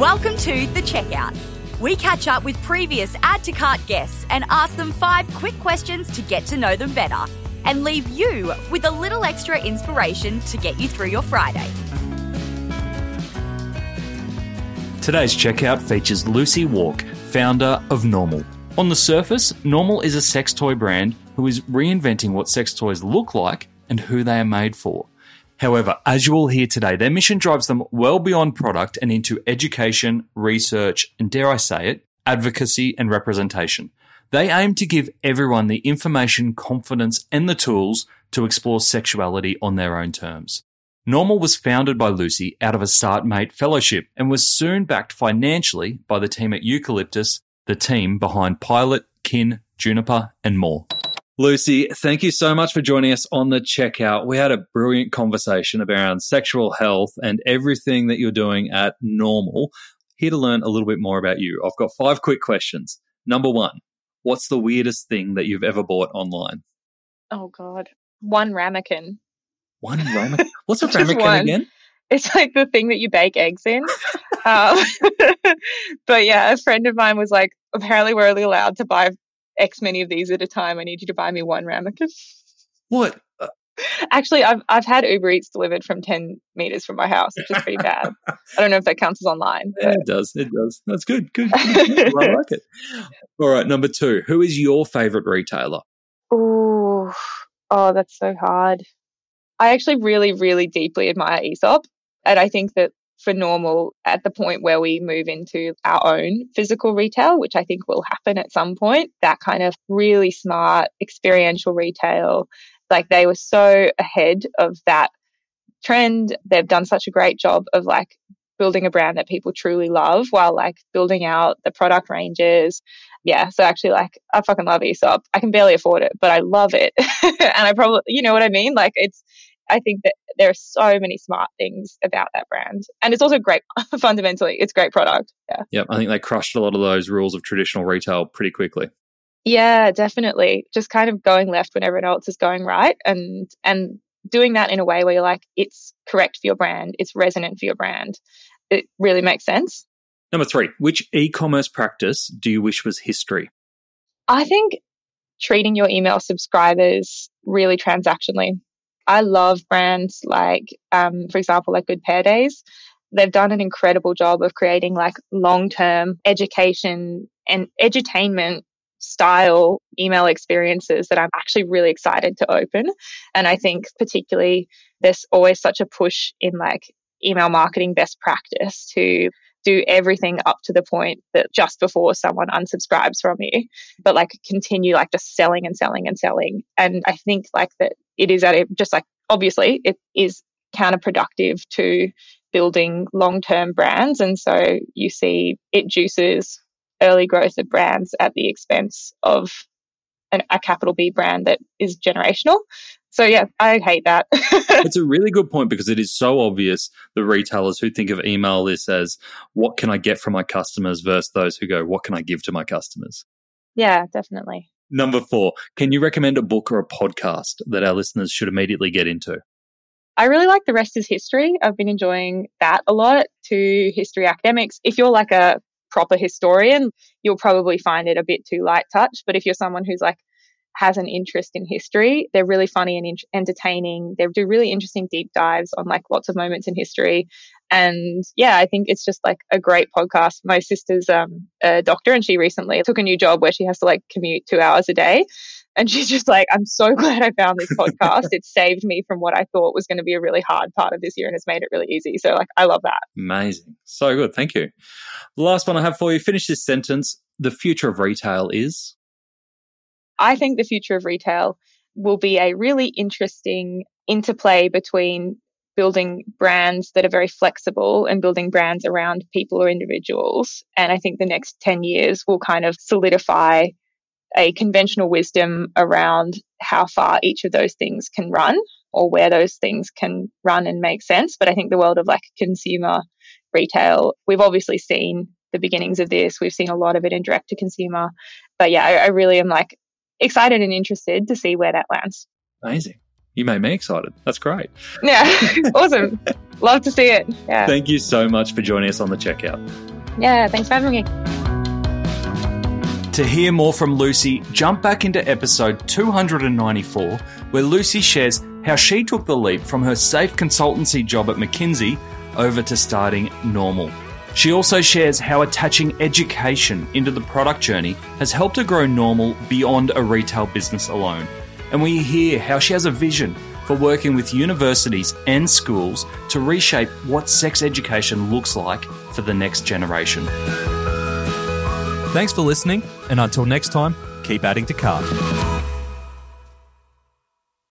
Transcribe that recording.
Welcome to The Checkout. We catch up with previous Add To Cart guests and ask them 5 quick questions to get to know them better and leave you with a little extra inspiration to get you through your Friday. Today's Checkout features Lucy Wark, founder of Normal. On the surface, Normal is a sex toy brand who is reinventing what sex toys look like and who they are made for. However, as you will hear today, their mission drives them well beyond product and into education, research, and dare I say it, advocacy and representation. They aim to give everyone the information, confidence, and the tools to explore sexuality on their own terms. Normal was founded by Lucy out of a Startmate fellowship and was soon backed financially by the team at Eucalyptus, the team behind Pilot, Kin, Juniper, and more. Lucy, thank you so much for joining us on The Checkout. We had a brilliant conversation around sexual health and everything that you're doing at Normal. Here to learn a little bit more about you. I've got 5 quick questions. Number 1, what's the weirdest thing that you've ever bought online? Oh, God. One ramekin. One ramekin? What's a ramekin again? It's like the thing that you bake eggs in. But yeah, a friend of mine was like, apparently we're only allowed to buy X many of these at a time. I need you to buy me one ramekin. What? Actually, I've had Uber Eats delivered from 10 meters from my house, which is pretty bad. I don't know if that counts as online. Yeah, it does. That's good. Well, I like it. All right, number 2. Who is your favorite retailer? Ooh, oh, that's so hard. I actually really, really deeply admire Aesop. And I think that for Normal, at the point where we move into our own physical retail, which I think will happen at some point, that kind of really smart experiential retail, like they were so ahead of that trend. They've done such a great job of like building a brand that people truly love while like building out the product ranges. Yeah, so actually like I fucking love Aesop. I can barely afford it, but I love it. And I probably, you know what I mean? Like I think that there are so many smart things about that brand. And it's also great, fundamentally, it's great product. Yeah. Yep. I think they crushed a lot of those rules of traditional retail pretty quickly. Yeah, definitely. Just kind of going left when everyone else is going right and doing that in a way where you're like, it's correct for your brand, it's resonant for your brand. It really makes sense. Number 3, which e-commerce practice do you wish was history? I think treating your email subscribers really transactionally. I love brands like, for example, like Good Pair Days. They've done an incredible job of creating like long-term education and edutainment style email experiences that I'm actually really excited to open. And I think particularly there's always such a push in like email marketing best practice to do everything up to the point that just before someone unsubscribes from you, but like continue like just selling and selling and selling. And I think like that it is just like, obviously it is counterproductive to building long-term brands. And so you see it juices early growth of brands at the expense of a capital B brand that is generational. So, yeah, I hate that. It's a really good point because it is so obvious the retailers who think of email this as what can I get from my customers versus those who go, what can I give to my customers? Yeah, definitely. Number 4, can you recommend a book or a podcast that our listeners should immediately get into? I really like The Rest is History. I've been enjoying that a lot to history academics. If you're like a proper historian, you'll probably find it a bit too light touch. But if you're someone who's like, has an interest in history. They're really funny and entertaining. They do really interesting deep dives on like lots of moments in history. And yeah, I think it's just like a great podcast. My sister's a doctor and she recently took a new job where she has to like commute 2 hours a day. And she's just like, I'm so glad I found this podcast. It saved me from what I thought was going to be a really hard part of this year and has made it really easy. So like, I love that. Amazing. So good. Thank you. The last one I have for you, finish this sentence. The future of retail is... I think the future of retail will be a really interesting interplay between building brands that are very flexible and building brands around people or individuals. And I think the next 10 years will kind of solidify a conventional wisdom around how far each of those things can run or where those things can run and make sense. But I think the world of like consumer retail, we've obviously seen the beginnings of this. We've seen a lot of it in direct to consumer. But yeah, I really am like, excited and interested to see where that lands. Amazing. You made me excited. That's great. Yeah. Awesome. Love to see it. Yeah. Thank you so much for joining us on The Checkout. Yeah, thanks for having me. To hear more from Lucy, jump back into episode 294, where Lucy shares how she took the leap from her safe consultancy job at McKinsey over to starting Normal. She also shares how attaching education into the product journey has helped her grow Normal beyond a retail business alone. And we hear how she has a vision for working with universities and schools to reshape what sex education looks like for the next generation. Thanks for listening, and until next time, keep adding to cart.